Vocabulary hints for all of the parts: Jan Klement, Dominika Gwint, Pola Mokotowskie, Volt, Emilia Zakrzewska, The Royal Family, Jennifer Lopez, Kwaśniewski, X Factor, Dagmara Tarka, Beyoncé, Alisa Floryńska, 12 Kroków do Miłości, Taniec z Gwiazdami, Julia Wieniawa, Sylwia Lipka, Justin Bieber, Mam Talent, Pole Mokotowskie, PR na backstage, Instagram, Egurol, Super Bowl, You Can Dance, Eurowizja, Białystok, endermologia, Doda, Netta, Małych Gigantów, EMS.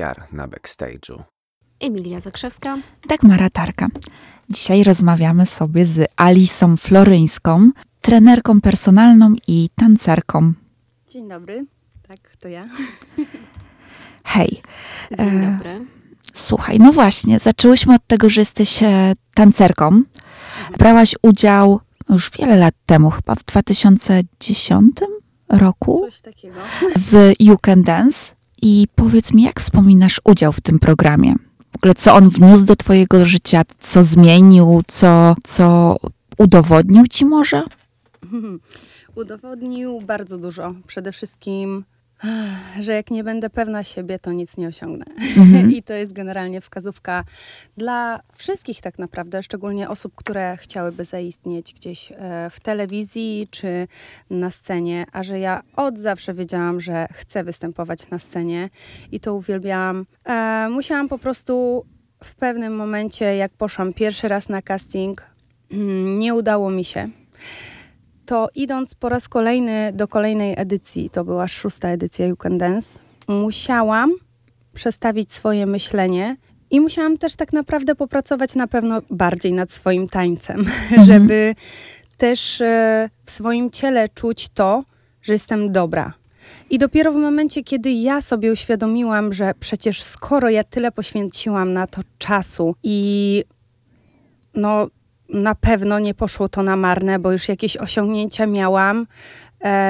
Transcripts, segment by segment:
PR na backstage'u. Emilia Zakrzewska. Dagmara Tarka. Dzisiaj rozmawiamy sobie z Alisą Floryńską, trenerką personalną i tancerką. Dzień dobry. Tak, to ja. Hej. Dzień dobry. Słuchaj, no właśnie, zaczęłyśmy od tego, że jesteś tancerką. Brałaś udział już wiele lat temu, chyba w 2010 roku. Coś takiego. W You Can Dance. I powiedz mi, jak wspominasz udział w tym programie? W ogóle co on wniósł do twojego życia? Co zmienił? Co udowodnił ci może? Udowodnił bardzo dużo. Przede wszystkim, że jak nie będę pewna siebie, to nic nie osiągnę. I to jest generalnie wskazówka dla wszystkich tak naprawdę, szczególnie osób, które chciałyby zaistnieć gdzieś w telewizji czy na scenie, a że ja od zawsze wiedziałam, że chcę występować na scenie i to uwielbiałam. Musiałam po prostu w pewnym momencie, jak poszłam pierwszy raz na casting, nie udało mi się. To idąc po raz kolejny do kolejnej edycji, to była 6. edycja You Can Dance, musiałam przestawić swoje myślenie i musiałam też tak naprawdę popracować na pewno bardziej nad swoim tańcem, żeby też w swoim ciele czuć to, że jestem dobra. I dopiero w momencie, kiedy ja sobie uświadomiłam, że przecież skoro ja tyle poświęciłam na to czasu i no... Na pewno nie poszło to na marne, bo już jakieś osiągnięcia miałam.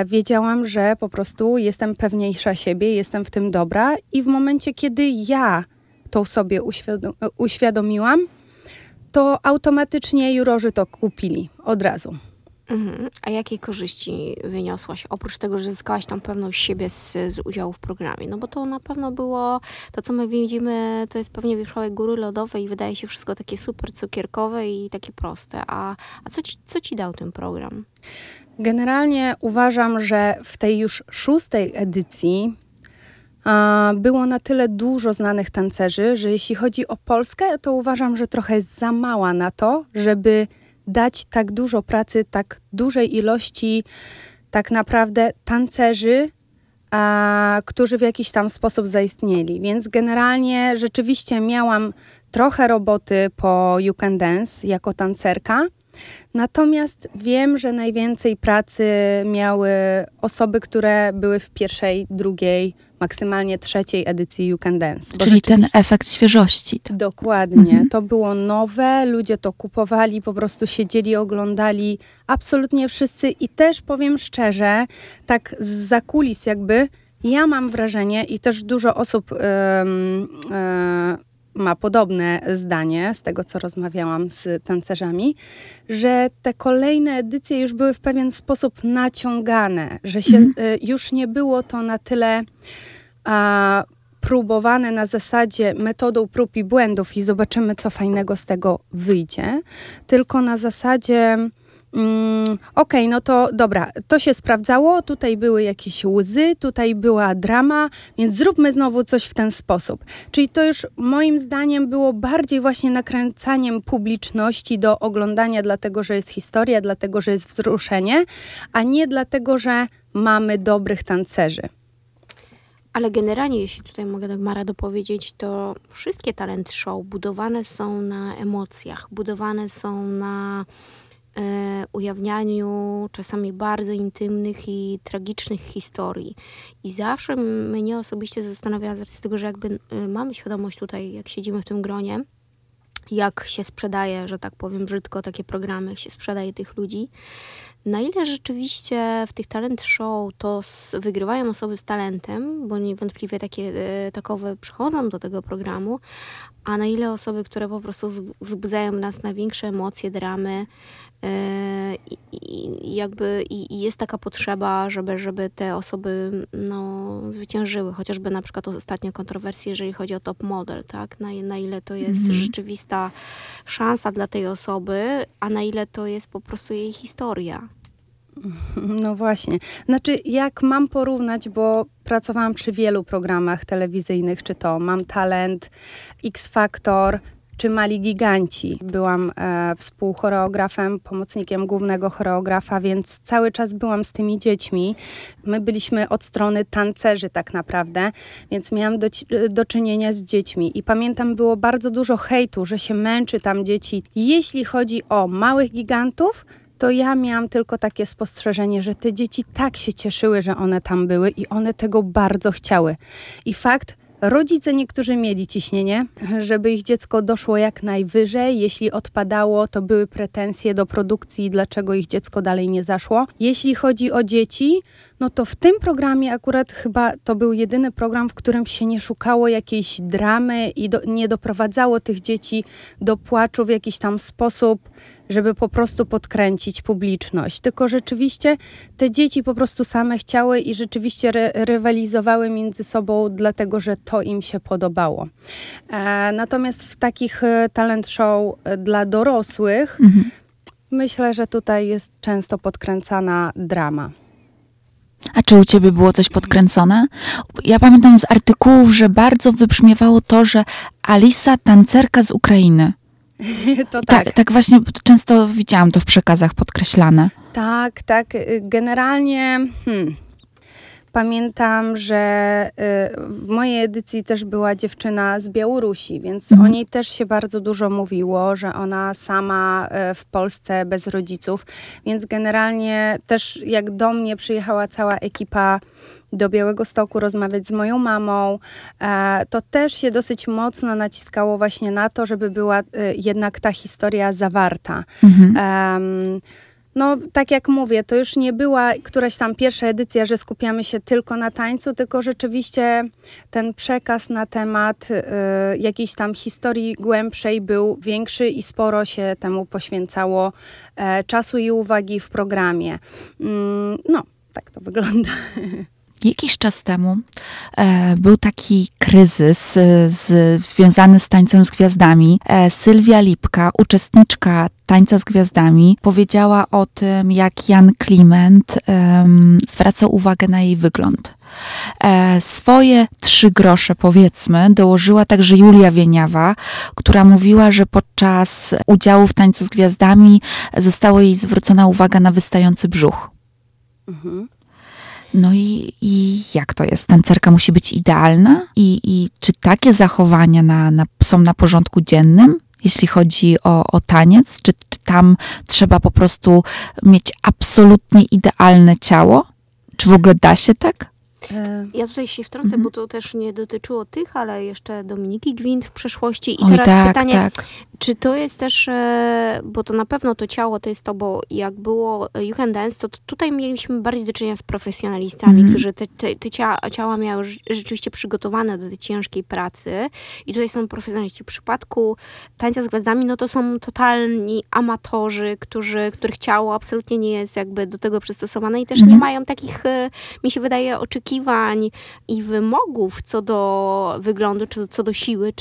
Wiedziałam, że po prostu jestem pewniejsza siebie, jestem w tym dobra i w momencie, kiedy ja to sobie uświadomiłam, to automatycznie jurorzy to kupili od razu. Mhm. A jakiej korzyści wyniosłaś? Oprócz tego, że zyskałaś tam pewność siebie z udziału w programie. No bo to na pewno było, to co my widzimy, to jest pewnie wierzchołek góry lodowej i wydaje się wszystko takie super cukierkowe i takie proste. A co ci dał ten program? Generalnie uważam, że w tej już 6. edycji było na tyle dużo znanych tancerzy, że jeśli chodzi o Polskę, to uważam, że trochę jest za mała na to, żeby dać tak dużo pracy, tak dużej ilości tak naprawdę tancerzy, którzy w jakiś tam sposób zaistnieli. Więc generalnie rzeczywiście miałam trochę roboty po You Can Dance jako tancerka, natomiast wiem, że najwięcej pracy miały osoby, które były w 1., 2., maksymalnie 3. edycji You Can Dance. Czyli ten efekt świeżości. Tak? Dokładnie. To było nowe, ludzie to kupowali, po prostu siedzieli, oglądali absolutnie wszyscy i też powiem szczerze, tak zza kulis jakby, ja mam wrażenie i też dużo osób ma podobne zdanie z tego, co rozmawiałam z tancerzami, że te kolejne edycje już były w pewien sposób naciągane, że się już nie było to na tyle próbowane na zasadzie metodą prób i błędów i zobaczymy, co fajnego z tego wyjdzie, tylko na zasadzie okej, no to dobra, to się sprawdzało, tutaj były jakieś łzy, tutaj była drama, więc zróbmy znowu coś w ten sposób. Czyli to już moim zdaniem było bardziej właśnie nakręcaniem publiczności do oglądania, dlatego że jest historia, dlatego że jest wzruszenie, a nie dlatego, że mamy dobrych tancerzy. Ale generalnie, jeśli tutaj mogę Dagmara dopowiedzieć, to wszystkie talent show budowane są na emocjach, budowane są na ujawnianiu czasami bardzo intymnych i tragicznych historii. I zawsze mnie osobiście zastanawia, z tego, że jakby mamy świadomość tutaj, jak siedzimy w tym gronie, jak się sprzedaje, że tak powiem brzydko, takie programy, jak się sprzedaje tych ludzi. Na ile rzeczywiście w tych talent show to wygrywają osoby z talentem, bo niewątpliwie takowe przychodzą do tego programu, a na ile osoby, które po prostu wzbudzają w nas największe emocje, dramy i jest taka potrzeba, żeby te osoby zwyciężyły. Chociażby na przykład ostatnio kontrowersje, jeżeli chodzi o top model, tak? Na ile to jest rzeczywista szansa dla tej osoby, a na ile to jest po prostu jej historia. No właśnie. Znaczy, jak mam porównać, bo pracowałam przy wielu programach telewizyjnych, czy to Mam Talent, X Factor, czy Mali Giganci. Byłam współchoreografem, pomocnikiem głównego choreografa, więc cały czas byłam z tymi dziećmi. My byliśmy od strony tancerzy tak naprawdę, więc miałam do czynienia z dziećmi. I pamiętam, było bardzo dużo hejtu, że się męczy tam dzieci. Jeśli chodzi o Małych Gigantów, to ja miałam tylko takie spostrzeżenie, że te dzieci tak się cieszyły, że one tam były i one tego bardzo chciały. I fakt, rodzice niektórzy mieli ciśnienie, żeby ich dziecko doszło jak najwyżej. Jeśli odpadało, to były pretensje do produkcji, dlaczego ich dziecko dalej nie zaszło. Jeśli chodzi o dzieci, no to w tym programie akurat chyba to był jedyny program, w którym się nie szukało jakiejś dramy i nie doprowadzało tych dzieci do płaczu w jakiś tam sposób, żeby po prostu podkręcić publiczność. Tylko rzeczywiście te dzieci po prostu same chciały i rzeczywiście rywalizowały między sobą, dlatego że to im się podobało. Natomiast w takich talent show dla dorosłych myślę, że tutaj jest często podkręcana drama. A czy u ciebie było coś podkręcone? Ja pamiętam z artykułów, że bardzo wybrzmiewało to, że Alisa tancerka z Ukrainy. Tak właśnie często widziałam to w przekazach podkreślane. Tak. Generalnie pamiętam, że w mojej edycji też była dziewczyna z Białorusi, więc o niej też się bardzo dużo mówiło, że ona sama w Polsce bez rodziców, więc generalnie też jak do mnie przyjechała cała ekipa do Białegostoku rozmawiać z moją mamą, to też się dosyć mocno naciskało właśnie na to, żeby była jednak ta historia zawarta. No, tak jak mówię, to już nie była któraś tam pierwsza edycja, że skupiamy się tylko na tańcu, tylko rzeczywiście ten przekaz na temat jakiejś tam historii głębszej był większy i sporo się temu poświęcało czasu i uwagi w programie. No, tak to wygląda. Jakiś czas temu był taki kryzys związany z Tańcem z Gwiazdami. Sylwia Lipka, uczestniczka Tańca z Gwiazdami, powiedziała o tym, jak Jan Klement zwracał uwagę na jej wygląd. Swoje 3 grosze, powiedzmy, dołożyła także Julia Wieniawa, która mówiła, że podczas udziału w Tańcu z Gwiazdami została jej zwrócona uwaga na wystający brzuch. No i jak to jest? Tancerka musi być idealna? I czy takie zachowania są na porządku dziennym, jeśli chodzi o taniec? Czy tam trzeba po prostu mieć absolutnie idealne ciało? Czy w ogóle da się tak? Ja tutaj się wtrącę, bo to też nie dotyczyło tych, ale jeszcze Dominiki Gwint w przeszłości. I teraz pytanie, czy to jest też, bo to na pewno to ciało to jest to, bo jak było You Can Dance, to tutaj mieliśmy bardziej do czynienia z profesjonalistami, którzy te ciała miały rzeczywiście przygotowane do tej ciężkiej pracy i tutaj są profesjonaliści. W przypadku Tańca z Gwiazdami, no to są totalni amatorzy, których ciało absolutnie nie jest jakby do tego przystosowane i też nie mają takich, mi się wydaje, oczekiwań i wymogów co do wyglądu, czy co do siły,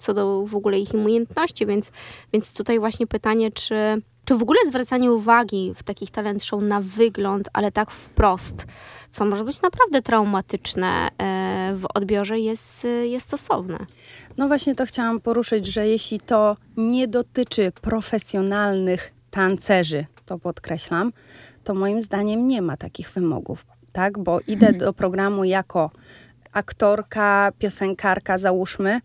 co do w ogóle ich umiejętności, więc tutaj właśnie pytanie, czy w ogóle zwracanie uwagi w takich talent show na wygląd, ale tak wprost, co może być naprawdę traumatyczne w odbiorze, jest stosowne. No właśnie to chciałam poruszyć, że jeśli to nie dotyczy profesjonalnych tancerzy, to podkreślam, to moim zdaniem nie ma takich wymogów. Tak, bo idę do programu jako aktorka, piosenkarka, załóżmy,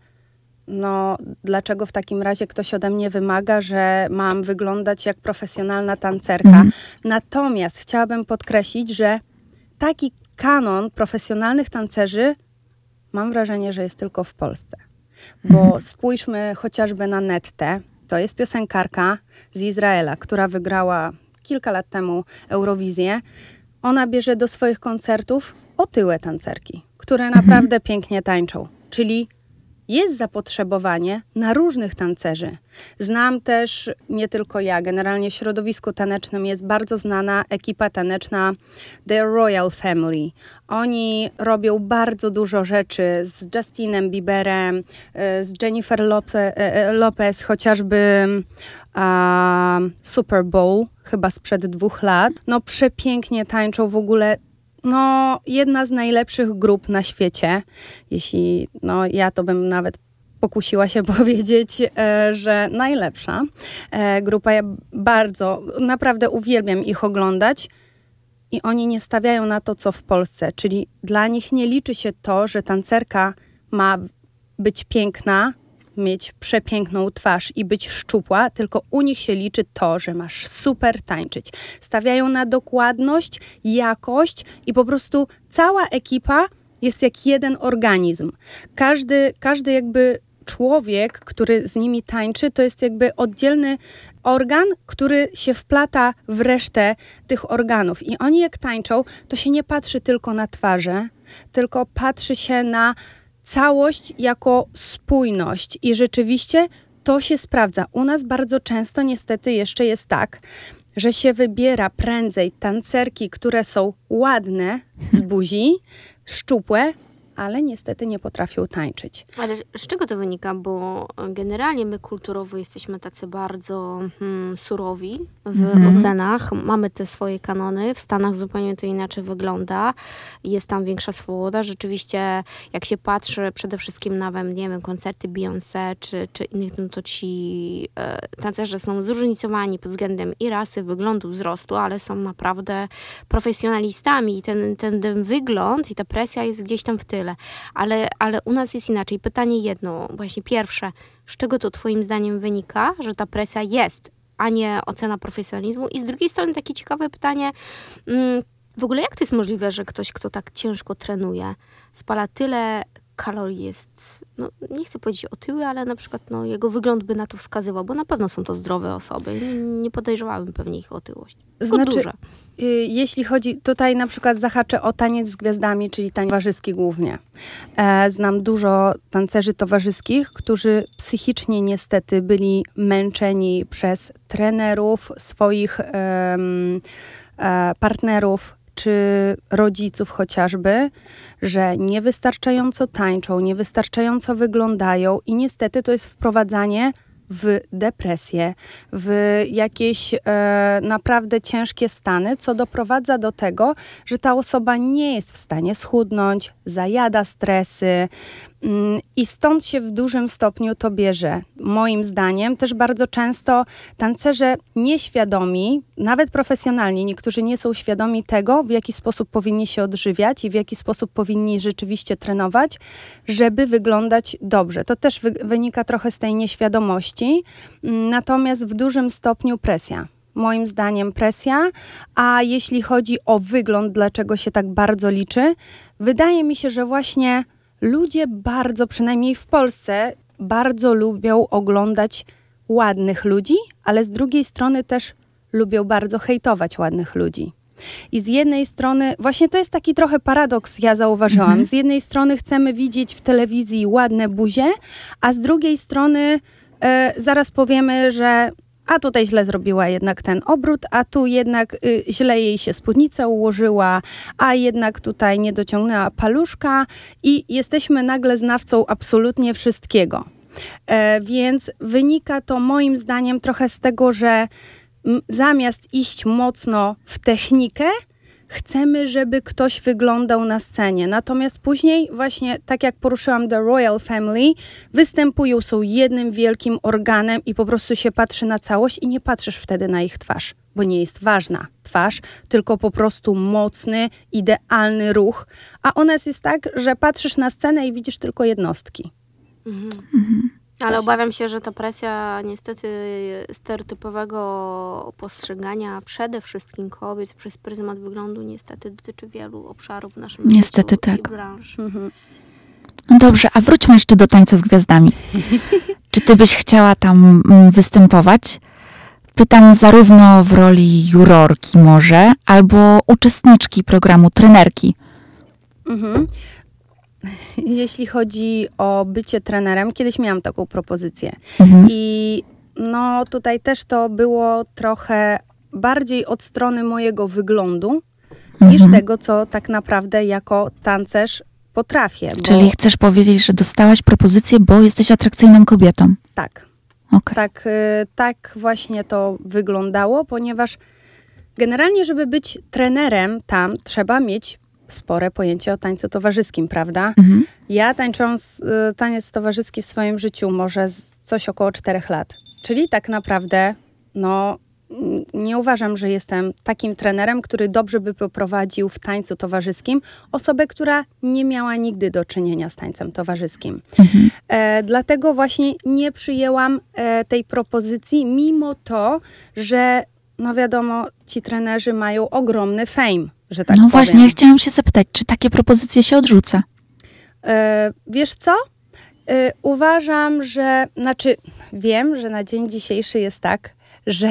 no dlaczego w takim razie ktoś ode mnie wymaga, że mam wyglądać jak profesjonalna tancerka? Natomiast chciałabym podkreślić, że taki kanon profesjonalnych tancerzy mam wrażenie, że jest tylko w Polsce. Bo spójrzmy chociażby na Nettę, to jest piosenkarka z Izraela, która wygrała kilka lat temu Eurowizję. Ona bierze do swoich koncertów otyłe tancerki, które naprawdę pięknie tańczą. Czyli jest zapotrzebowanie na różnych tancerzy. Znam też, nie tylko ja, generalnie w środowisku tanecznym jest bardzo znana ekipa taneczna The Royal Family. Oni robią bardzo dużo rzeczy z Justinem Bieberem, z Jennifer Lopez, chociażby Super Bowl, chyba sprzed 2 lat. No przepięknie tańczą w ogóle. No, jedna z najlepszych grup na świecie. Jeśli, ja to bym nawet pokusiła się powiedzieć, że najlepsza grupa. Ja bardzo, naprawdę uwielbiam ich oglądać i oni nie stawiają na to, co w Polsce. Czyli dla nich nie liczy się to, że tancerka ma być piękna, mieć przepiękną twarz i być szczupła, tylko u nich się liczy to, że masz super tańczyć. Stawiają na dokładność, jakość i po prostu cała ekipa jest jak jeden organizm. Każdy jakby człowiek, który z nimi tańczy, to jest jakby oddzielny organ, który się wplata w resztę tych organów. I oni jak tańczą, to się nie patrzy tylko na twarze, tylko patrzy się na całość jako spójność. I rzeczywiście to się sprawdza. U nas bardzo często niestety jeszcze jest tak, że się wybiera prędzej tancerki, które są ładne z buzi, szczupłe, ale niestety nie potrafią tańczyć. Ale z czego to wynika? Bo generalnie my kulturowo jesteśmy tacy bardzo surowi w ocenach. Mamy te swoje kanony. W Stanach zupełnie to inaczej wygląda. Jest tam większa swoboda. Rzeczywiście, jak się patrzy przede wszystkim na, nie wiem, koncerty Beyoncé czy innych, no to ci tancerze są zróżnicowani pod względem i rasy, wyglądu, wzrostu, ale są naprawdę profesjonalistami. I ten wygląd i ta presja jest gdzieś tam w tyle. Ale u nas jest inaczej. Pytanie jedno, właśnie pierwsze. Z czego to twoim zdaniem wynika, że ta presja jest, a nie ocena profesjonalizmu? I z drugiej strony takie ciekawe pytanie. W ogóle jak to jest możliwe, że ktoś, kto tak ciężko trenuje, spala tyle kalorii, jest, no nie chcę powiedzieć otyły, ale na przykład no, jego wygląd by na to wskazywał, bo na pewno są to zdrowe osoby. Nie podejrzewałabym pewnie ich otyłość. Znaczy, duże. Jeśli chodzi, tutaj na przykład zahaczę o Taniec z Gwiazdami, czyli taniec towarzyski głównie. Znam dużo tancerzy towarzyskich, którzy psychicznie niestety byli męczeni przez trenerów, swoich partnerów, czy rodziców chociażby, że niewystarczająco tańczą, niewystarczająco wyglądają i niestety to jest wprowadzanie w depresję, w jakieś naprawdę ciężkie stany, co doprowadza do tego, że ta osoba nie jest w stanie schudnąć, zajada stresy i stąd się w dużym stopniu to bierze. Moim zdaniem też bardzo często tancerze nieświadomi, nawet profesjonalni, niektórzy nie są świadomi tego, w jaki sposób powinni się odżywiać i w jaki sposób powinni rzeczywiście trenować, żeby wyglądać dobrze. To też wynika trochę z tej nieświadomości. Natomiast w dużym stopniu presja. Moim zdaniem presja, a jeśli chodzi o wygląd, dlaczego się tak bardzo liczy, wydaje mi się, że właśnie ludzie bardzo, przynajmniej w Polsce, bardzo lubią oglądać ładnych ludzi, ale z drugiej strony też lubią bardzo hejtować ładnych ludzi. I z jednej strony, właśnie to jest taki trochę paradoks, ja zauważyłam. Z jednej strony chcemy widzieć w telewizji ładne buzie, a z drugiej strony zaraz powiemy, że a tutaj źle zrobiła jednak ten obrót, a tu jednak źle jej się spódnica ułożyła, a jednak tutaj nie dociągnęła paluszka i jesteśmy nagle znawcą absolutnie wszystkiego. Więc wynika to moim zdaniem trochę z tego, że zamiast iść mocno w technikę, chcemy, żeby ktoś wyglądał na scenie. Natomiast później właśnie, tak jak poruszyłam The Royal Family, występują, są jednym wielkim organem i po prostu się patrzy na całość i nie patrzysz wtedy na ich twarz, bo nie jest ważna twarz, tylko po prostu mocny, idealny ruch. A u nas jest tak, że patrzysz na scenę i widzisz tylko jednostki. Ale obawiam się, że ta presja niestety stereotypowego postrzegania przede wszystkim kobiet przez pryzmat wyglądu niestety dotyczy wielu obszarów w naszym życiu. Niestety tak. I branż. No dobrze, a wróćmy jeszcze do Tańca z Gwiazdami. Czy ty byś chciała tam występować? Pytam zarówno w roli jurorki może, albo uczestniczki programu, trenerki. Jeśli chodzi o bycie trenerem, kiedyś miałam taką propozycję i no tutaj też to było trochę bardziej od strony mojego wyglądu niż tego, co tak naprawdę jako tancerz potrafię. Czyli chcesz powiedzieć, że dostałaś propozycję, bo jesteś atrakcyjną kobietą? Tak. Okay. Tak właśnie to wyglądało, ponieważ generalnie, żeby być trenerem tam trzeba mieć spore pojęcie o tańcu towarzyskim, prawda? Mhm. Ja tańczyłam taniec towarzyski w swoim życiu może coś około 4 lat. Czyli tak naprawdę, no, nie uważam, że jestem takim trenerem, który dobrze by poprowadził w tańcu towarzyskim osobę, która nie miała nigdy do czynienia z tańcem towarzyskim. Mhm. Dlatego właśnie nie przyjęłam tej propozycji, mimo to, że no wiadomo, ci trenerzy mają ogromny fame, że tak powiem. No właśnie, ja chciałam się zapytać, czy takie propozycje się odrzuca? Wiesz co? Uważam, że... Znaczy, wiem, że na dzień dzisiejszy jest tak, że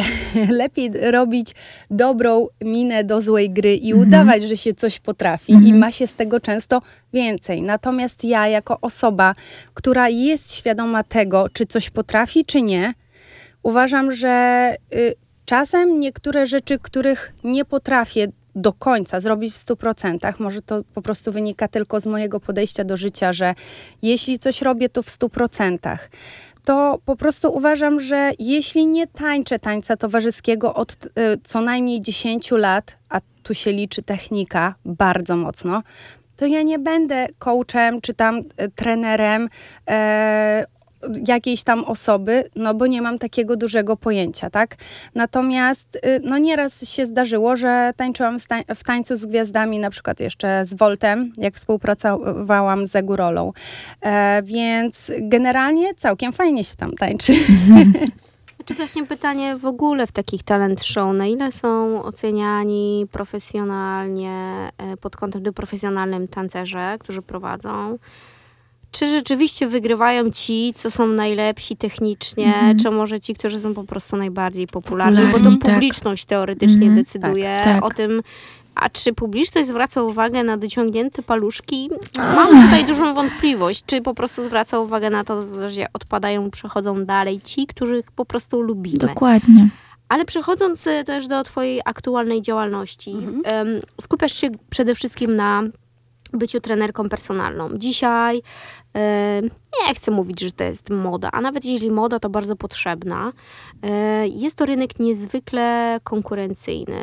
lepiej robić dobrą minę do złej gry i udawać, że się coś potrafi i ma się z tego często więcej. Natomiast ja jako osoba, która jest świadoma tego, czy coś potrafi, czy nie, uważam, że czasem niektóre rzeczy, których nie potrafię do końca zrobić w 100%, może to po prostu wynika tylko z mojego podejścia do życia, że jeśli coś robię, to w 100%. To po prostu uważam, że jeśli nie tańczę tańca towarzyskiego od co najmniej 10 lat, a tu się liczy technika bardzo mocno, to ja nie będę coachem czy tam trenerem jakiejś tam osoby, no bo nie mam takiego dużego pojęcia, tak? Natomiast no nieraz się zdarzyło, że tańczyłam w tańcu z gwiazdami, na przykład jeszcze z Voltem, jak współpracowałam z Egurolą. Więc generalnie całkiem fajnie się tam tańczy. Czy właśnie pytanie w ogóle w takich talent show, na ile są oceniani profesjonalnie, pod kątem profesjonalnym tancerze, którzy prowadzą? Czy rzeczywiście wygrywają ci, co są najlepsi technicznie, czy może ci, którzy są po prostu najbardziej popularni, bo to publiczność teoretycznie decyduje o tym, a czy publiczność zwraca uwagę na dociągnięte paluszki? Mam tutaj dużą wątpliwość, czy po prostu zwraca uwagę na to, że odpadają, przechodzą dalej ci, których po prostu lubimy. Dokładnie. Ale przechodząc też do twojej aktualnej działalności, skupiasz się przede wszystkim na byciu trenerką personalną. Dzisiaj nie chcę mówić, że to jest moda, a nawet jeśli moda, to bardzo potrzebna. Jest to rynek niezwykle konkurencyjny.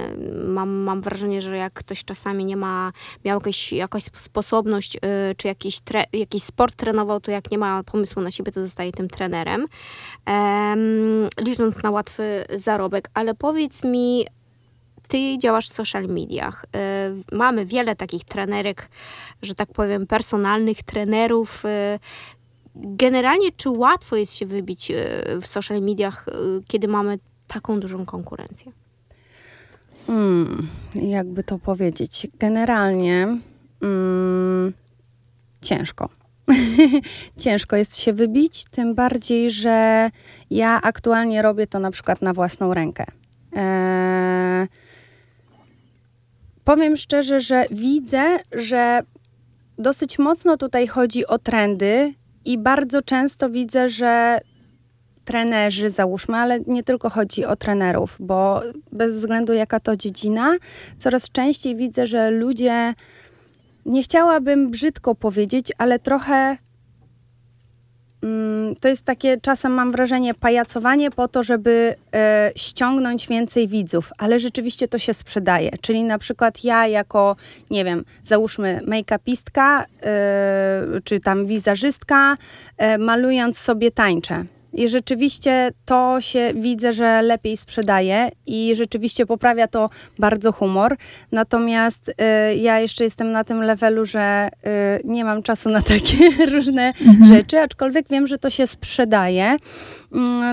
Mam wrażenie, że jak ktoś czasami nie ma, miał jakąś sposobność, czy jakiś sport trenował, to jak nie ma pomysłu na siebie, to zostaje tym trenerem. Licząc na łatwy zarobek. Ale powiedz mi, ty działasz w social mediach. Mamy wiele takich trenerek, że tak powiem, personalnych trenerów. Generalnie, czy łatwo jest się wybić w social mediach, kiedy mamy taką dużą konkurencję? Jakby to powiedzieć? Generalnie ciężko. Ciężko jest się wybić, tym bardziej, że ja aktualnie robię to na przykład na własną rękę. Powiem szczerze, że widzę, że dosyć mocno tutaj chodzi o trendy i bardzo często widzę, że trenerzy, załóżmy, ale nie tylko chodzi o trenerów, bo bez względu jaka to dziedzina, coraz częściej widzę, że ludzie, nie chciałabym brzydko powiedzieć, ale trochę to jest takie, czasem mam wrażenie, pajacowanie po to, żeby ściągnąć więcej widzów, ale rzeczywiście to się sprzedaje. Czyli na przykład ja jako, nie wiem, załóżmy make-upistka, czy tam wizażystka, malując sobie tańczę. I rzeczywiście to się widzę, że lepiej sprzedaje i rzeczywiście poprawia to bardzo humor. Natomiast ja jeszcze jestem na tym levelu, że nie mam czasu na takie różne rzeczy, aczkolwiek wiem, że to się sprzedaje.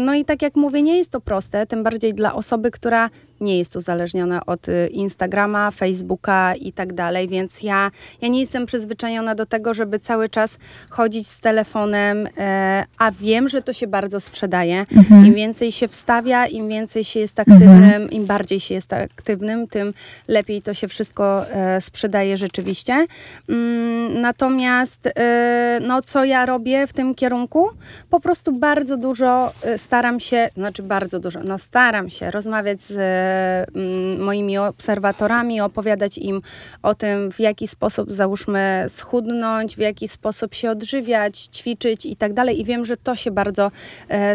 No i tak jak mówię, nie jest to proste, tym bardziej dla osoby, która nie jest uzależniona od Instagrama, Facebooka i tak dalej, więc ja nie jestem przyzwyczajona do tego, żeby cały czas chodzić z telefonem, a wiem, że to się bardzo sprzedaje. Im więcej się wstawia, im więcej się jest aktywnym, im bardziej się jest aktywnym, tym lepiej to się wszystko sprzedaje rzeczywiście. Natomiast no, co ja robię w tym kierunku? Po prostu bardzo dużo staram się rozmawiać z moimi obserwatorami, opowiadać im o tym, w jaki sposób, załóżmy, schudnąć, w jaki sposób się odżywiać, ćwiczyć i tak dalej. I wiem, że to się bardzo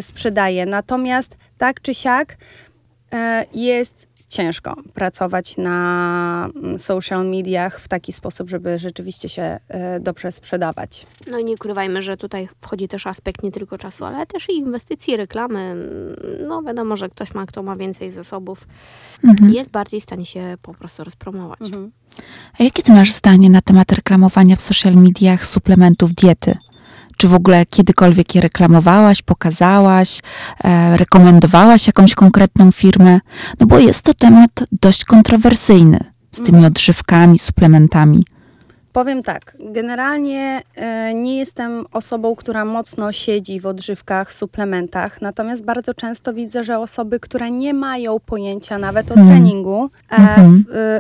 sprzedaje. Natomiast tak czy siak jest ciężko pracować na social mediach w taki sposób, żeby rzeczywiście się dobrze sprzedawać. No i nie ukrywajmy, że tutaj wchodzi też aspekt nie tylko czasu, ale też i inwestycji, reklamy. No wiadomo, że kto ma więcej zasobów, jest bardziej w stanie się po prostu rozpromować. Mhm. A jakie ty masz zdanie na temat reklamowania w social mediach suplementów diety? Czy w ogóle kiedykolwiek je reklamowałaś, pokazałaś, rekomendowałaś jakąś konkretną firmę? No bo jest to temat dość kontrowersyjny z tymi odżywkami, suplementami. Powiem tak, generalnie nie jestem osobą, która mocno siedzi w odżywkach, suplementach, natomiast bardzo często widzę, że osoby, które nie mają pojęcia nawet o treningu,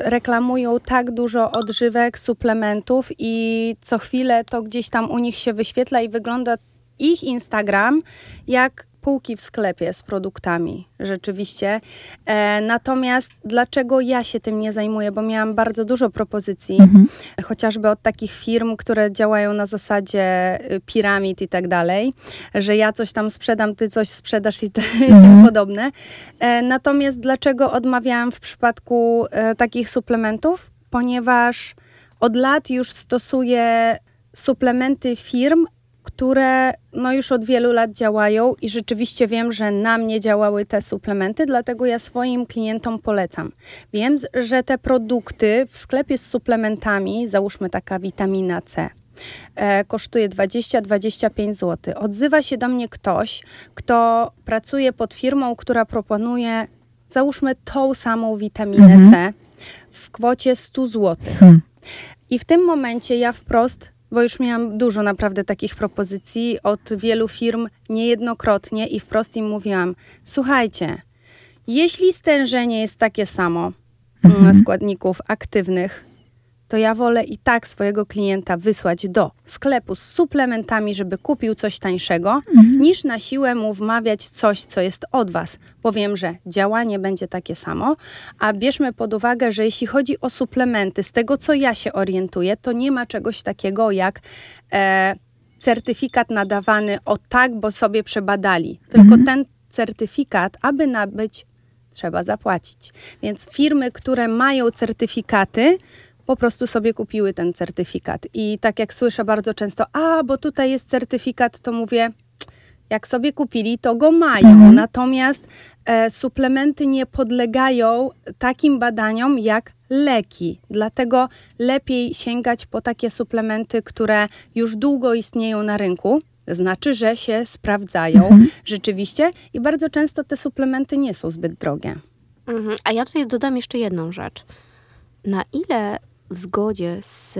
reklamują tak dużo odżywek, suplementów i co chwilę to gdzieś tam u nich się wyświetla i wygląda ich Instagram jak półki w sklepie z produktami, rzeczywiście. Natomiast dlaczego ja się tym nie zajmuję? Bo miałam bardzo dużo propozycji, chociażby od takich firm, które działają na zasadzie piramid i tak dalej, że ja coś tam sprzedam, ty coś sprzedasz i tym podobne. Natomiast dlaczego odmawiałam w przypadku takich suplementów? Ponieważ od lat już stosuję suplementy firm, które już od wielu lat działają i rzeczywiście wiem, że na mnie działały te suplementy, dlatego ja swoim klientom polecam. Wiem, że te produkty w sklepie z suplementami, załóżmy taka witamina C, kosztuje 20-25 zł. Odzywa się do mnie ktoś, kto pracuje pod firmą, która proponuje, załóżmy tą samą witaminę C w kwocie 100 zł. I w tym momencie ja wprost, bo już miałam dużo naprawdę takich propozycji od wielu firm niejednokrotnie i wprost im mówiłam, słuchajcie, jeśli stężenie jest takie samo składników aktywnych, to ja wolę i tak swojego klienta wysłać do sklepu z suplementami, żeby kupił coś tańszego, niż na siłę mu wmawiać coś, co jest od was. Bo wiem, że działanie będzie takie samo, a bierzmy pod uwagę, że jeśli chodzi o suplementy, z tego co ja się orientuję, to nie ma czegoś takiego jak certyfikat nadawany o tak, bo sobie przebadali. Tylko ten certyfikat, aby nabyć, trzeba zapłacić. Więc firmy, które mają certyfikaty, po prostu sobie kupiły ten certyfikat. I tak jak słyszę bardzo często, bo tutaj jest certyfikat, to mówię, jak sobie kupili, to go mają. Natomiast suplementy nie podlegają takim badaniom jak leki. Dlatego lepiej sięgać po takie suplementy, które już długo istnieją na rynku. Znaczy, że się sprawdzają rzeczywiście. I bardzo często te suplementy nie są zbyt drogie. A ja tutaj dodam jeszcze jedną rzecz. Na ile w zgodzie z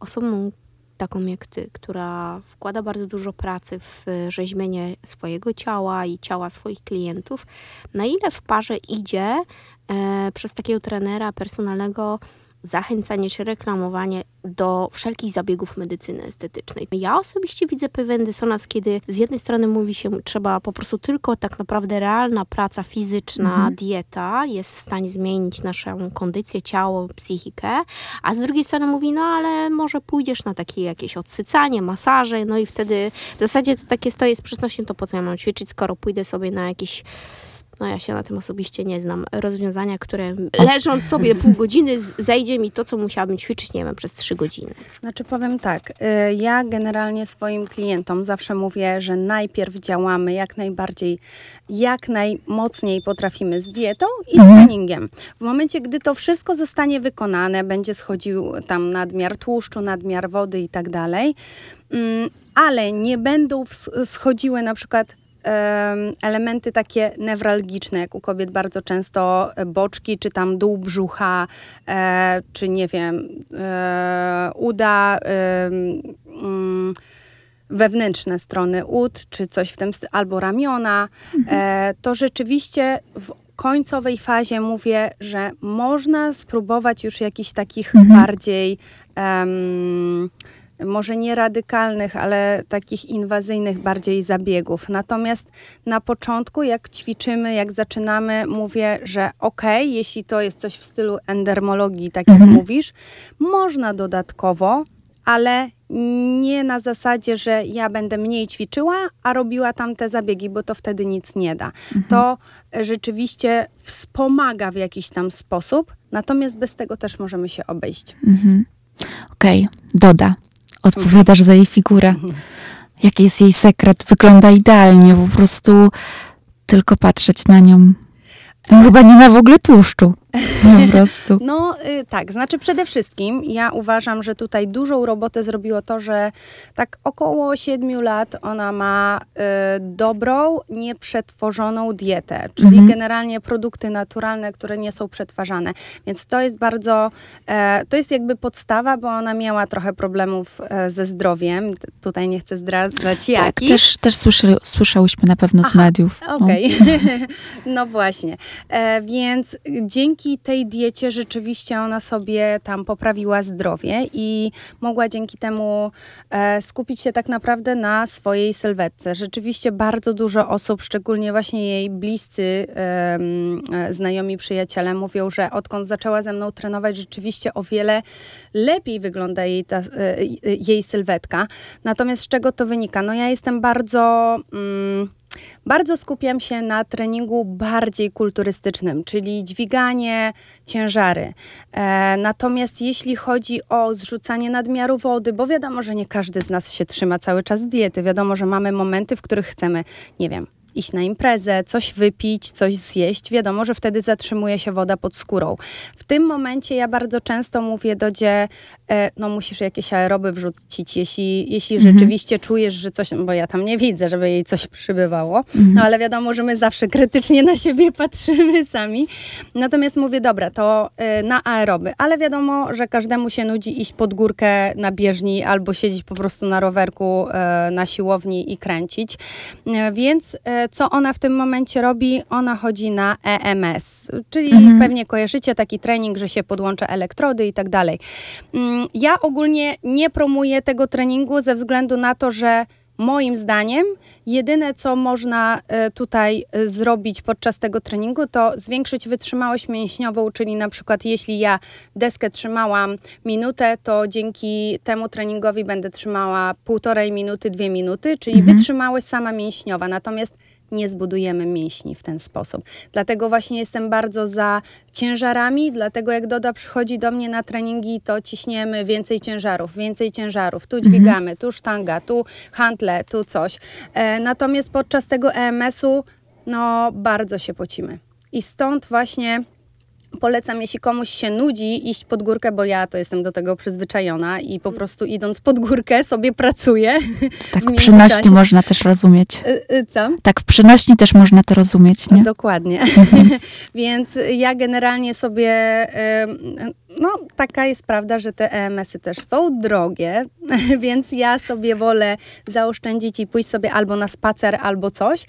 osobą taką jak ty, która wkłada bardzo dużo pracy w rzeźbienie swojego ciała i ciała swoich klientów, na ile w parze idzie przez takiego trenera personalnego zachęcanie czy reklamowanie do wszelkich zabiegów medycyny estetycznej. Ja osobiście widzę pewien dysonans, kiedy z jednej strony mówi się, trzeba po prostu tylko tak naprawdę realna praca fizyczna, dieta jest w stanie zmienić naszą kondycję, ciało, psychikę, a z drugiej strony mówi, ale może pójdziesz na takie jakieś odsycanie, masaże, i wtedy w zasadzie to takie stoję z przycznością, to po co ja mam ćwiczyć, skoro pójdę sobie na jakieś ja się na tym osobiście nie znam, rozwiązania, które leżąc sobie pół godziny zejdzie mi to, co musiałabym ćwiczyć, przez 3 godziny. Znaczy powiem tak, ja generalnie swoim klientom zawsze mówię, że najpierw działamy jak najmocniej potrafimy z dietą i z treningiem. W momencie, gdy to wszystko zostanie wykonane, będzie schodził tam nadmiar tłuszczu, nadmiar wody i tak dalej, ale nie będą schodziły na przykład elementy takie newralgiczne, jak u kobiet bardzo często boczki, czy tam dół brzucha, czy uda, wewnętrzne strony ud, czy coś w tym stylu, albo ramiona. To rzeczywiście w końcowej fazie mówię, że można spróbować już jakichś takich bardziej może nie radykalnych, ale takich inwazyjnych bardziej zabiegów. Natomiast na początku, jak ćwiczymy, jak zaczynamy, mówię, że jeśli to jest coś w stylu endermologii, tak jak mówisz, można dodatkowo, ale nie na zasadzie, że ja będę mniej ćwiczyła, a robiła tamte zabiegi, bo to wtedy nic nie da. Mhm. To rzeczywiście wspomaga w jakiś tam sposób, natomiast bez tego też możemy się obejść. Mhm. Okej, Doda. Odpowiadasz za jej figurę. Mhm. Jaki jest jej sekret? Wygląda idealnie, po prostu tylko patrzeć na nią. Chyba nie ma w ogóle tłuszczu. Po prostu. No tak, znaczy przede wszystkim ja uważam, że tutaj dużą robotę zrobiło to, że tak około 7 lat ona ma dobrą, nieprzetworzoną dietę, czyli generalnie produkty naturalne, które nie są przetwarzane. Więc to jest bardzo, to jest jakby podstawa, bo ona miała trochę problemów ze zdrowiem. Tutaj nie chcę zdradzać jakich. Tak, też słyszałyśmy na pewno z mediów. Okej, no właśnie. Więc dzięki tej diecie rzeczywiście ona sobie tam poprawiła zdrowie i mogła dzięki temu skupić się tak naprawdę na swojej sylwetce. Rzeczywiście bardzo dużo osób, szczególnie właśnie jej bliscy, znajomi, przyjaciele mówią, że odkąd zaczęła ze mną trenować, rzeczywiście o wiele lepiej wygląda jej sylwetka. Natomiast z czego to wynika? No ja jestem bardzo skupiam się na treningu bardziej kulturystycznym, czyli dźwiganie ciężary. Natomiast jeśli chodzi o zrzucanie nadmiaru wody, bo wiadomo, że nie każdy z nas się trzyma cały czas diety. Wiadomo, że mamy momenty, w których chcemy, nie wiem, iść na imprezę, coś wypić, coś zjeść. Wiadomo, że wtedy zatrzymuje się woda pod skórą. W tym momencie ja bardzo często mówię Dodzie, no musisz jakieś aeroby wrzucić, jeśli rzeczywiście czujesz, że coś, bo ja tam nie widzę, żeby jej coś przybywało. No ale wiadomo, że my zawsze krytycznie na siebie patrzymy sami. Natomiast mówię, dobra, to na aeroby. Ale wiadomo, że każdemu się nudzi iść pod górkę na bieżni albo siedzieć po prostu na rowerku na siłowni i kręcić. Więc co ona w tym momencie robi? Ona chodzi na EMS, czyli pewnie kojarzycie taki trening, że się podłącza elektrody i tak dalej. Ja ogólnie nie promuję tego treningu ze względu na to, że moim zdaniem jedyne, co można tutaj zrobić podczas tego treningu, to zwiększyć wytrzymałość mięśniową, czyli na przykład jeśli ja deskę trzymałam minutę, to dzięki temu treningowi będę trzymała 1,5 minuty, 2 minuty, czyli wytrzymałość sama mięśniowa. Natomiast nie zbudujemy mięśni w ten sposób. Dlatego właśnie jestem bardzo za ciężarami, dlatego jak Doda przychodzi do mnie na treningi, to ciśniemy więcej ciężarów, tu dźwigamy, tu sztanga, tu hantle, tu coś. Natomiast podczas tego EMS-u no bardzo się pocimy. I stąd właśnie polecam, jeśli komuś się nudzi, iść pod górkę, bo ja to jestem do tego przyzwyczajona i po prostu idąc pod górkę sobie pracuję. Tak w przynośni można też rozumieć. Co? Tak w przynośni też można to rozumieć, nie? Dokładnie. Więc ja generalnie sobie, no taka jest prawda, że te EMS-y też są drogie, więc ja sobie wolę zaoszczędzić i pójść sobie albo na spacer, albo coś.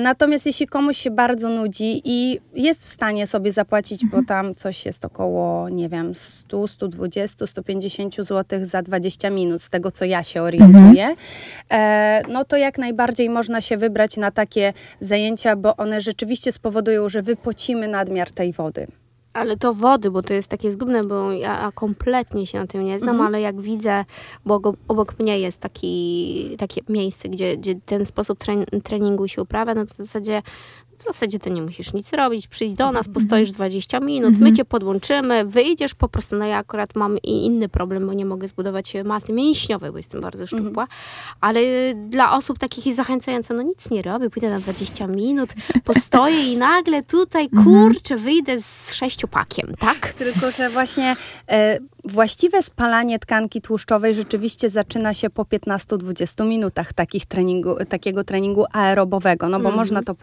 Natomiast jeśli komuś się bardzo nudzi i jest w stanie sobie zapłacić, bo tam coś jest około, nie wiem, 100, 120, 150 zł za 20 minut, z tego co ja się orientuję, no to jak najbardziej można się wybrać na takie zajęcia, bo one rzeczywiście spowodują, że wypocimy nadmiar tej wody. Ale to wody, bo to jest takie zgubne, bo ja kompletnie się na tym nie znam, ale jak widzę, bo obok mnie jest takie miejsce, gdzie ten sposób treningu się uprawia, no to w zasadzie to nie musisz nic robić, przyjdź do nas, postoisz 20 minut, my cię podłączymy, wyjdziesz po prostu, no ja akurat mam inny problem, bo nie mogę zbudować masy mięśniowej, bo jestem bardzo szczupła, ale dla osób takich i zachęcających, no nic nie robię, pójdę na 20 minut, postoję i nagle tutaj, kurczę, wyjdę z 6-pakiem, tak? Tylko, że właśnie właściwe spalanie tkanki tłuszczowej rzeczywiście zaczyna się po 15-20 minutach takiego treningu aerobowego, no bo można to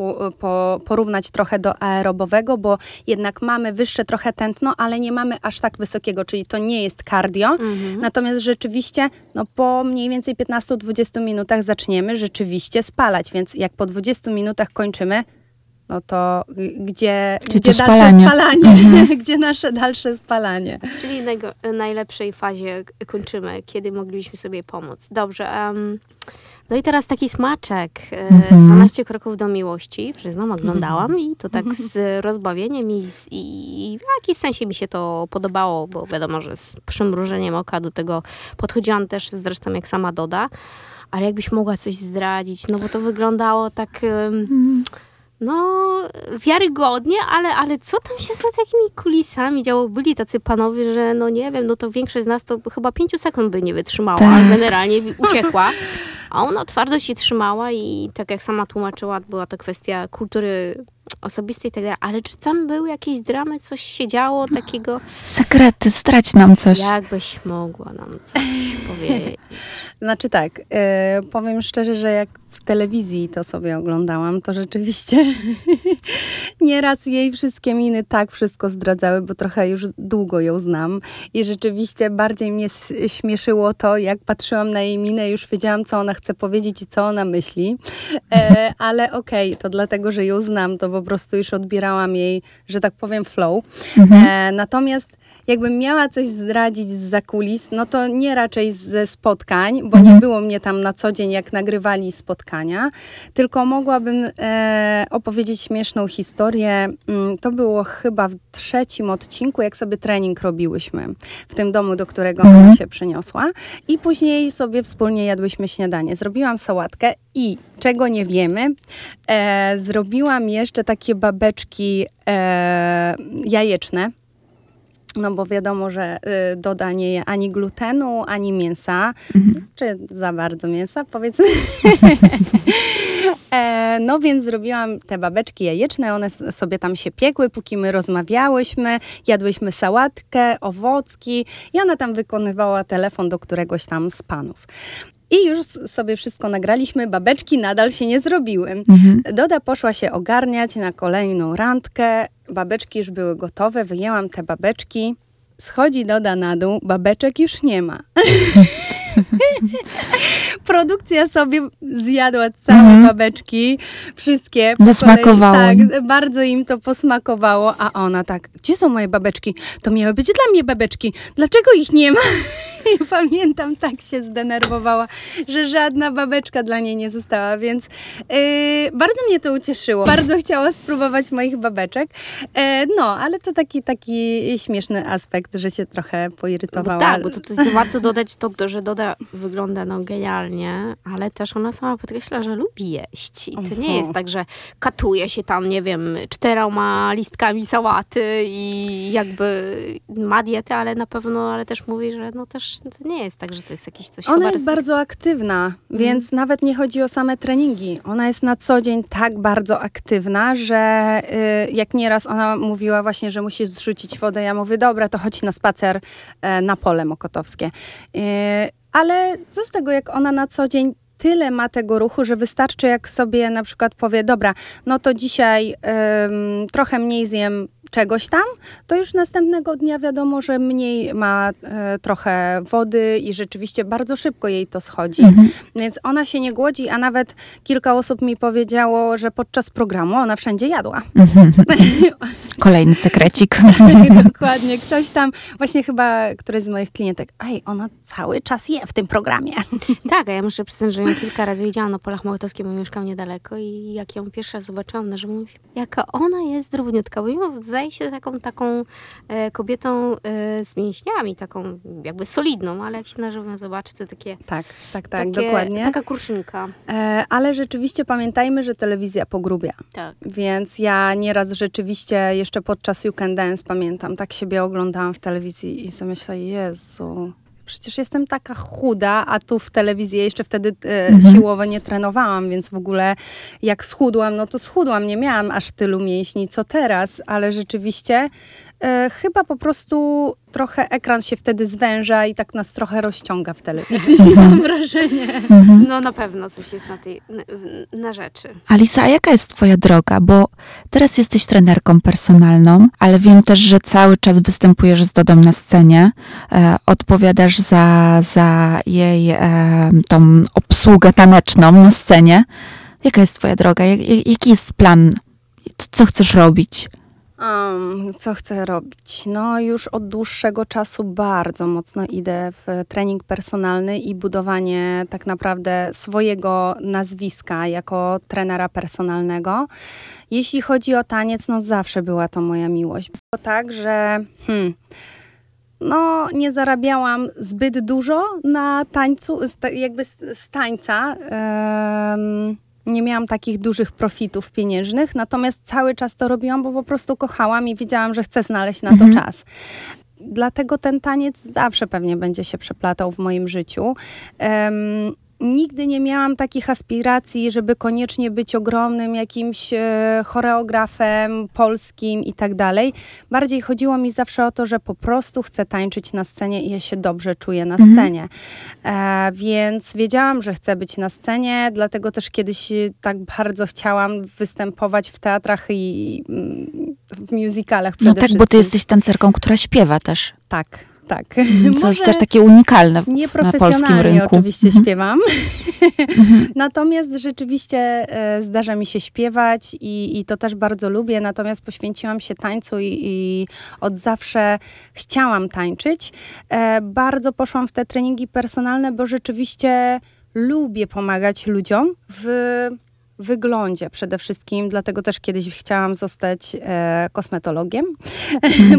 porównać trochę do aerobowego, bo jednak mamy wyższe trochę tętno, ale nie mamy aż tak wysokiego, czyli to nie jest cardio. Natomiast rzeczywiście no po mniej więcej 15-20 minutach zaczniemy rzeczywiście spalać, więc jak po 20 minutach kończymy, no to gdzie dalsze spalanie? Gdzie nasze dalsze spalanie? Czyli najlepszej fazie kończymy, kiedy mogliśmy sobie pomóc. Dobrze, No i teraz taki smaczek, 12 kroków do miłości, przyznam, oglądałam i to tak z rozbawieniem i w jakimś sensie mi się to podobało, bo wiadomo, że z przymrużeniem oka do tego podchodziłam też zresztą jak sama Doda, ale jakbyś mogła coś zdradzić, no bo to wyglądało tak... No, wiarygodnie, ale co tam się z jakimi kulisami działo? Byli tacy panowie, że no nie wiem, no to większość z nas to chyba 5 sekund by nie wytrzymała, tak. Generalnie uciekła. A ona twardo się trzymała i tak jak sama tłumaczyła, była to kwestia kultury osobistej i tak dalej. Ale czy tam były jakieś dramy, coś się działo takiego? Sekrety, strać nam coś. Jakbyś mogła nam coś powiedzieć. Znaczy tak, powiem szczerze, że jak w telewizji to sobie oglądałam, to rzeczywiście nieraz jej wszystkie miny tak wszystko zdradzały, bo trochę już długo ją znam i rzeczywiście bardziej mnie śmieszyło to, jak patrzyłam na jej minę, już wiedziałam, co ona chce powiedzieć i co ona myśli, ale okej, to dlatego, że ją znam, to po prostu już odbierałam jej, że tak powiem, flow. Natomiast jakbym miała coś zdradzić zza kulis, no to nie raczej ze spotkań, bo nie było mnie tam na co dzień, jak nagrywali spotkania, tylko mogłabym opowiedzieć śmieszną historię. To było chyba w 3 odcinku, jak sobie trening robiłyśmy w tym domu, do którego ona się przeniosła i później sobie wspólnie jadłyśmy śniadanie. Zrobiłam sałatkę i, czego nie wiemy, zrobiłam jeszcze takie babeczki jajeczne. No bo wiadomo, że Doda nie je ani glutenu, ani mięsa, czy za bardzo mięsa, powiedzmy. No więc zrobiłam te babeczki jajeczne, one sobie tam się piekły, póki my rozmawiałyśmy, jadłyśmy sałatkę, owocki i ona tam wykonywała telefon do któregoś tam z panów. I już sobie wszystko nagraliśmy, babeczki nadal się nie zrobiły. Doda poszła się ogarniać na kolejną randkę, babeczki już były gotowe, wyjęłam te babeczki, schodzi Doda na dół, babeczek już nie ma. Produkcja sobie zjadła całe babeczki, wszystkie. Zasmakowało. Tak, bardzo im to posmakowało, a ona tak, gdzie są moje babeczki? To miały być dla mnie babeczki. Dlaczego ich nie ma? I pamiętam, tak się zdenerwowała, że żadna babeczka dla niej nie została, więc bardzo mnie to ucieszyło. Bardzo chciała spróbować moich babeczek. No, ale to taki śmieszny aspekt, że się trochę poirytowała. Bo tak, bo to warto dodać to, że Doda wygląda no genialnie, ale też ona sama podkreśla, że lubi jeść. I to nie jest tak, że katuje się tam, nie wiem, 4 listkami sałaty i jakby ma dietę, ale na pewno, ale też mówi, że no też to nie jest tak, że to jest jakieś coś... Ona jest bardzo aktywna, więc nawet nie chodzi o same treningi. Ona jest na co dzień tak bardzo aktywna, że jak nieraz ona mówiła właśnie, że musi zrzucić wodę, ja mówię, dobra, to chodź na spacer na Pole Mokotowskie. Ale co z tego, jak ona na co dzień tyle ma tego ruchu, że wystarczy, jak sobie na przykład powie, dobra, no to dzisiaj trochę mniej zjem czegoś tam, to już następnego dnia wiadomo, że mniej ma trochę wody i rzeczywiście bardzo szybko jej to schodzi. Więc ona się nie głodzi, a nawet kilka osób mi powiedziało, że podczas programu ona wszędzie jadła. Kolejny sekrecik. Dokładnie. Ktoś tam, właśnie chyba któryś z moich klientek, ona cały czas je w tym programie. Tak, a ja muszę przyznać, że ją kilka razy widziałam na Polach Mokotowskich, bo mieszkam niedaleko i jak ją pierwszy raz zobaczyłam na żywo, mówię, jaka ona jest drobniutka, bo mimo zdaje się taką kobietą z mięśniami, taką jakby solidną, ale jak się na żywo zobaczy, to takie... Tak, dokładnie. Taka kurszynka. Ale rzeczywiście pamiętajmy, że telewizja pogrubia. Tak. Więc ja nieraz rzeczywiście jeszcze podczas You Can Dance, pamiętam, tak siebie oglądałam w telewizji i sobie myślę, Jezu... Przecież jestem taka chuda, a tu w telewizji jeszcze wtedy siłowo nie trenowałam, więc w ogóle jak schudłam, no to schudłam, nie miałam aż tylu mięśni, co teraz, ale rzeczywiście chyba po prostu trochę ekran się wtedy zwęża i tak nas trochę rozciąga w telewizji, mam wrażenie. No na pewno coś jest na rzeczy. Alisa, a jaka jest twoja droga? Bo teraz jesteś trenerką personalną, ale wiem też, że cały czas występujesz z Dodą na scenie, odpowiadasz za jej tą obsługę taneczną na scenie. Jaka jest twoja droga? Jaki jest plan? Co chcesz robić? Co chcę robić? No już od dłuższego czasu bardzo mocno idę w trening personalny i budowanie tak naprawdę swojego nazwiska jako trenera personalnego. Jeśli chodzi o taniec, no zawsze była to moja miłość. Było tak, że nie zarabiałam zbyt dużo na tańcu, jakby z tańca. Nie miałam takich dużych profitów pieniężnych, natomiast cały czas to robiłam, bo po prostu kochałam i wiedziałam, że chcę znaleźć na to czas. Dlatego ten taniec zawsze pewnie będzie się przeplatał w moim życiu. Nigdy nie miałam takich aspiracji, żeby koniecznie być ogromnym jakimś choreografem polskim i tak dalej. Bardziej chodziło mi zawsze o to, że po prostu chcę tańczyć na scenie i ja się dobrze czuję na scenie. Więc wiedziałam, że chcę być na scenie, dlatego też kiedyś tak bardzo chciałam występować w teatrach i w musicalach przede wszystkim. No tak, bo ty jesteś tancerką, która śpiewa też. Tak. Tak. Co jest też takie unikalne na polskim rynku. Oczywiście śpiewam. Natomiast rzeczywiście zdarza mi się śpiewać i to też bardzo lubię. Natomiast poświęciłam się tańcu i od zawsze chciałam tańczyć. Bardzo poszłam w te treningi personalne, bo rzeczywiście lubię pomagać ludziom w wyglądzie przede wszystkim, dlatego też kiedyś chciałam zostać kosmetologiem,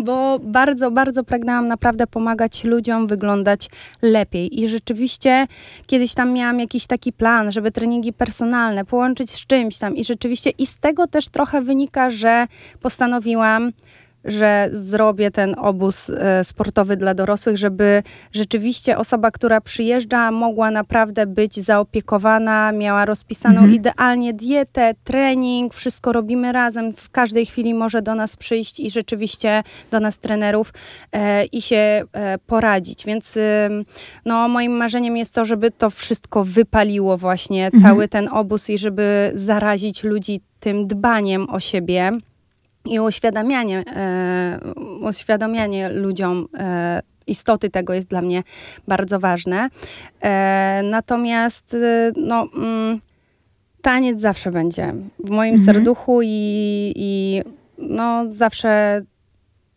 bo bardzo, bardzo pragnęłam naprawdę pomagać ludziom wyglądać lepiej i rzeczywiście kiedyś tam miałam jakiś taki plan, żeby treningi personalne połączyć z czymś tam i rzeczywiście i z tego też trochę wynika, że postanowiłam, że zrobię ten obóz sportowy dla dorosłych, żeby rzeczywiście osoba, która przyjeżdża, mogła naprawdę być zaopiekowana, miała rozpisaną idealnie dietę, trening, wszystko robimy razem, w każdej chwili może do nas przyjść i rzeczywiście do nas trenerów i się poradzić. Więc moim marzeniem jest to, żeby to wszystko wypaliło właśnie cały ten obóz i żeby zarazić ludzi tym dbaniem o siebie. I uświadamianie ludziom istoty tego jest dla mnie bardzo ważne. Natomiast taniec zawsze będzie w moim serduchu i zawsze...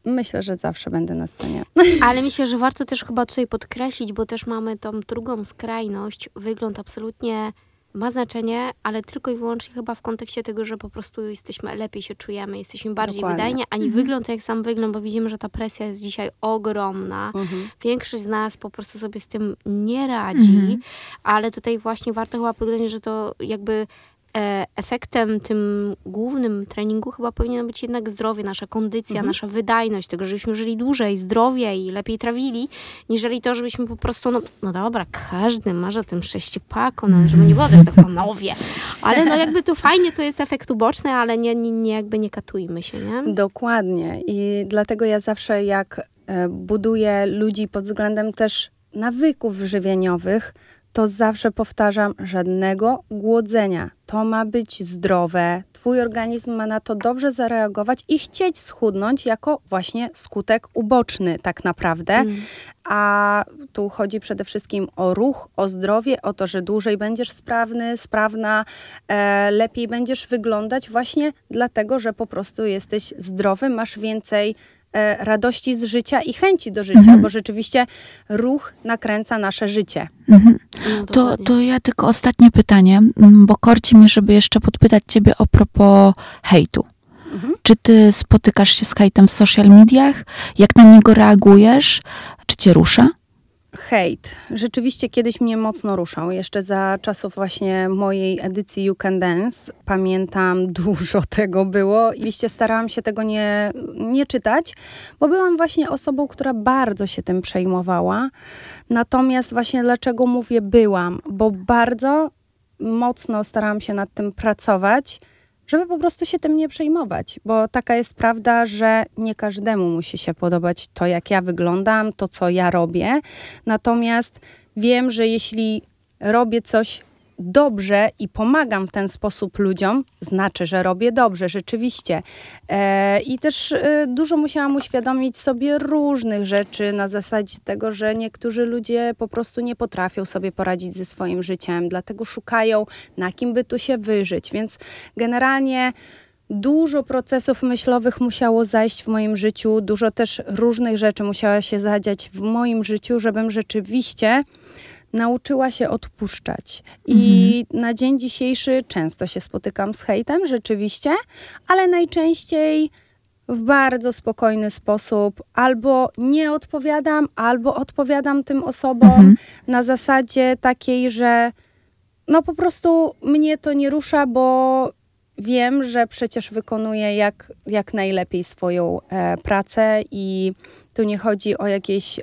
Myślę, że zawsze będę na scenie. Ale myślę, że warto też chyba tutaj podkreślić, bo też mamy tą drugą skrajność. Wygląd absolutnie... ma znaczenie, ale tylko i wyłącznie chyba w kontekście tego, że po prostu jesteśmy, lepiej się czujemy, jesteśmy bardziej wydajni, ani wygląd jak sam wygląd, bo widzimy, że ta presja jest dzisiaj ogromna. Większość z nas po prostu sobie z tym nie radzi, ale tutaj właśnie warto chyba podkreślić, że to jakby efektem tym głównym treningu chyba powinno być jednak zdrowie, nasza kondycja, nasza wydajność, tego, żebyśmy żyli dłużej, zdrowiej i lepiej trawili, niżeli to, żebyśmy po prostu, dobra, każdy marzy o tym sześciopaku, żeby nie było też tak panowie, ale jakby to fajnie, to jest efekt uboczny, ale nie jakby nie katujmy się, nie? Dokładnie i dlatego ja zawsze jak buduję ludzi pod względem też nawyków żywieniowych, to zawsze powtarzam, żadnego głodzenia. To ma być zdrowe. Twój organizm ma na to dobrze zareagować i chcieć schudnąć jako właśnie skutek uboczny tak naprawdę. A tu chodzi przede wszystkim o ruch, o zdrowie, o to, że dłużej będziesz sprawny, sprawna, lepiej będziesz wyglądać właśnie dlatego, że po prostu jesteś zdrowy, masz więcej radości z życia i chęci do życia, bo rzeczywiście ruch nakręca nasze życie. To ja tylko ostatnie pytanie, bo korci mnie, żeby jeszcze podpytać ciebie a propos hejtu. Czy ty spotykasz się z hejtem w social mediach? Jak na niego reagujesz? Czy cię rusza? Hejt. Rzeczywiście kiedyś mnie mocno ruszał. Jeszcze za czasów właśnie mojej edycji You Can Dance. Pamiętam, dużo tego było. Oczywiście starałam się tego nie czytać, bo byłam właśnie osobą, która bardzo się tym przejmowała. Natomiast właśnie dlaczego mówię byłam? Bo bardzo mocno starałam się nad tym pracować, żeby po prostu się tym nie przejmować, bo taka jest prawda, że nie każdemu musi się podobać to, jak ja wyglądam, to, co ja robię. Natomiast wiem, że jeśli robię coś dobrze i pomagam w ten sposób ludziom, znaczy, że robię dobrze, rzeczywiście. I też dużo musiałam uświadomić sobie różnych rzeczy na zasadzie tego, że niektórzy ludzie po prostu nie potrafią sobie poradzić ze swoim życiem, dlatego szukają, na kim by tu się wyżyć. Więc generalnie Dużo procesów myślowych musiało zajść w moim życiu, dużo też różnych rzeczy musiała się zadziać w moim życiu, żebym rzeczywiście nauczyła się odpuszczać. I na dzień dzisiejszy często się spotykam z hejtem, rzeczywiście, ale najczęściej w bardzo spokojny sposób. Albo nie odpowiadam, albo odpowiadam tym osobom na zasadzie takiej, że no po prostu mnie to nie rusza, bo wiem, że przecież wykonuję jak najlepiej swoją pracę i tu nie chodzi o jakieś,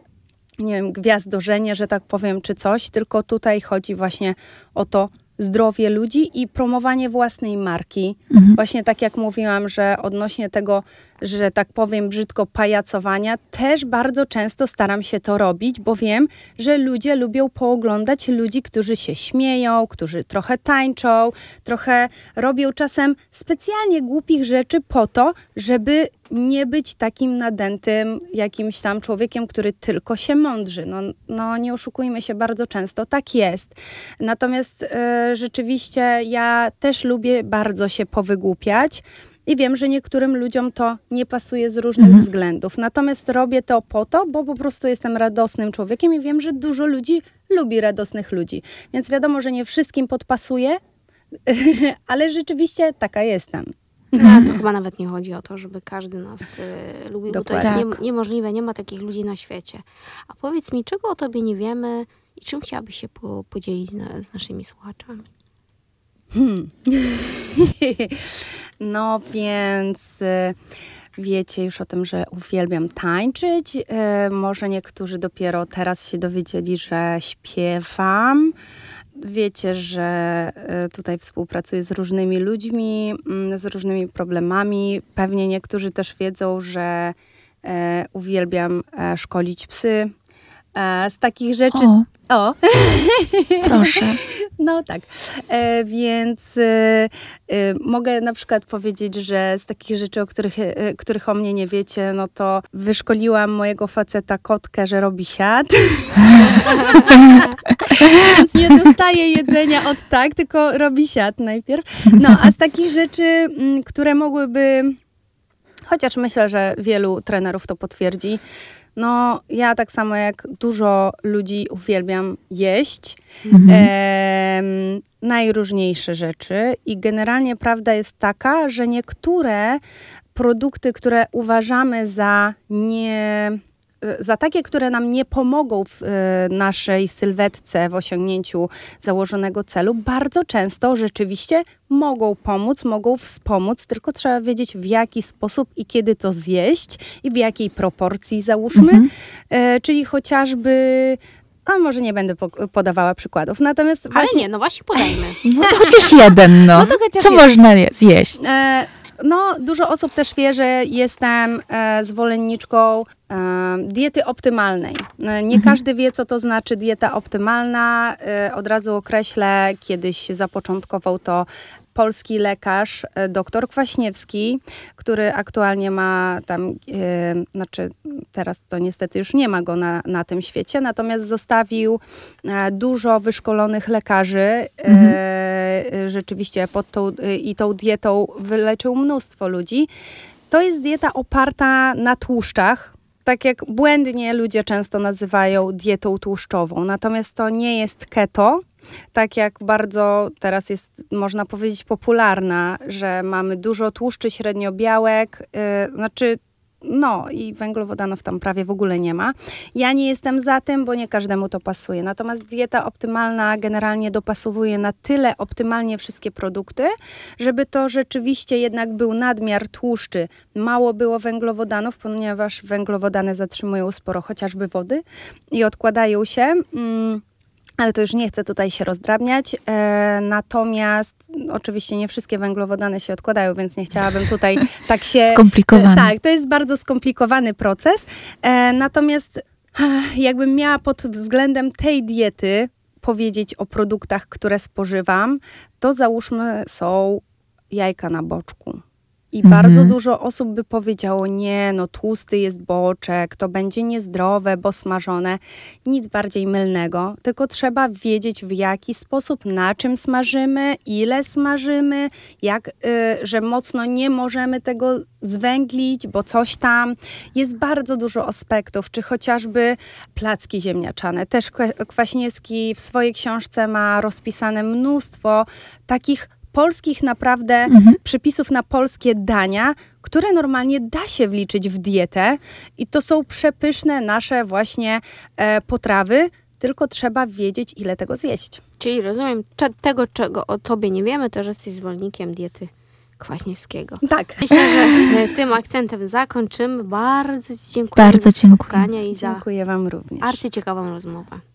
nie wiem, gwiazdorzenie, że tak powiem, czy coś, tylko tutaj chodzi właśnie o to zdrowie ludzi i promowanie własnej marki. Właśnie tak jak mówiłam, że odnośnie tego, że tak powiem brzydko, pajacowania, też bardzo często staram się to robić, bo wiem, że ludzie lubią pooglądać ludzi, którzy się śmieją, którzy trochę tańczą, trochę robią czasem specjalnie głupich rzeczy po to, żeby nie być takim nadętym jakimś tam człowiekiem, który tylko się mądrzy. No nie oszukujmy się, bardzo często tak jest. Natomiast rzeczywiście ja też lubię bardzo się powygłupiać. I wiem, że niektórym ludziom to nie pasuje z różnych względów. Natomiast robię to po to, bo po prostu jestem radosnym człowiekiem i wiem, że dużo ludzi lubi radosnych ludzi. Więc wiadomo, że nie wszystkim podpasuje, ale rzeczywiście taka jestem. Ja, to chyba nawet nie chodzi o to, żeby każdy nas lubił. Dokładnie. To jest niemożliwe, nie ma takich ludzi na świecie. A powiedz mi, czego o tobie nie wiemy i czym chciałabyś się podzielić z naszymi słuchaczami? No więc wiecie już o tym, że uwielbiam tańczyć. Może niektórzy dopiero teraz się dowiedzieli, że śpiewam. Wiecie, że tutaj współpracuję z różnymi ludźmi, z różnymi problemami. Pewnie niektórzy też wiedzą, że uwielbiam szkolić psy. Z takich rzeczy... O. Proszę. No tak. Więc mogę na przykład powiedzieć, że z takich rzeczy, o których o mnie nie wiecie, no to wyszkoliłam mojego faceta kotkę, że robi siat. Więc nie dostaje jedzenia od tak, tylko robi siat najpierw. No, a z takich rzeczy, które mogłyby, chociaż myślę, że wielu trenerów to potwierdzi, no, ja tak samo jak dużo ludzi uwielbiam jeść najróżniejsze rzeczy i generalnie prawda jest taka, że niektóre produkty, które uważamy za takie, które nam nie pomogą w naszej sylwetce, w osiągnięciu założonego celu, bardzo często rzeczywiście mogą pomóc, mogą wspomóc, tylko trzeba wiedzieć w jaki sposób i kiedy to zjeść i w jakiej proporcji, załóżmy. Czyli chociażby, a może nie będę podawała przykładów, natomiast... Ale właśnie, właśnie podajmy. No to chociaż jeden, no. Co można zjeść? Dużo osób też wie, że jestem zwolenniczką diety optymalnej. Nie każdy wie, co to znaczy dieta optymalna. Od razu określę, kiedyś zapoczątkował to polski lekarz, dr Kwaśniewski, który aktualnie ma tam, teraz to niestety już nie ma go na tym świecie, natomiast zostawił dużo wyszkolonych lekarzy. Rzeczywiście pod tą dietą wyleczył mnóstwo ludzi. To jest dieta oparta na tłuszczach. Tak jak błędnie ludzie często nazywają dietą tłuszczową. Natomiast to nie jest keto, tak jak bardzo teraz jest, można powiedzieć, popularna, że mamy dużo tłuszczy, średnio białek, i węglowodanów tam prawie w ogóle nie ma. Ja nie jestem za tym, bo nie każdemu to pasuje. Natomiast dieta optymalna generalnie dopasowuje na tyle optymalnie wszystkie produkty, żeby to rzeczywiście jednak był nadmiar tłuszczy. Mało było węglowodanów, ponieważ węglowodany zatrzymują sporo chociażby wody i odkładają się. Ale to już nie chcę tutaj się rozdrabniać. Natomiast oczywiście nie wszystkie węglowodany się odkładają, więc nie chciałabym tutaj tak się... Skomplikowane. Tak, to jest bardzo skomplikowany proces. Natomiast jakbym miała pod względem tej diety powiedzieć o produktach, które spożywam, to załóżmy są jajka na boczku. I bardzo dużo osób by powiedziało, nie, no tłusty jest boczek, to będzie niezdrowe, bo smażone. Nic bardziej mylnego, tylko trzeba wiedzieć w jaki sposób, na czym smażymy, ile smażymy, jak, że mocno nie możemy tego zwęglić, bo coś tam. Jest bardzo dużo aspektów, czy chociażby placki ziemniaczane. Też Kwaśniewski w swojej książce ma rozpisane mnóstwo takich polskich naprawdę przepisów na polskie dania, które normalnie da się wliczyć w dietę i to są przepyszne nasze właśnie potrawy, tylko trzeba wiedzieć, ile tego zjeść. Czyli rozumiem, tego, czego o tobie nie wiemy, to że jesteś zwolennikiem diety Kwaśniewskiego. Tak. Myślę, że tym akcentem zakończymy. Bardzo Ci dziękuję za spotkanie i za... Dziękuję Wam również. Arcyciekawą rozmowę.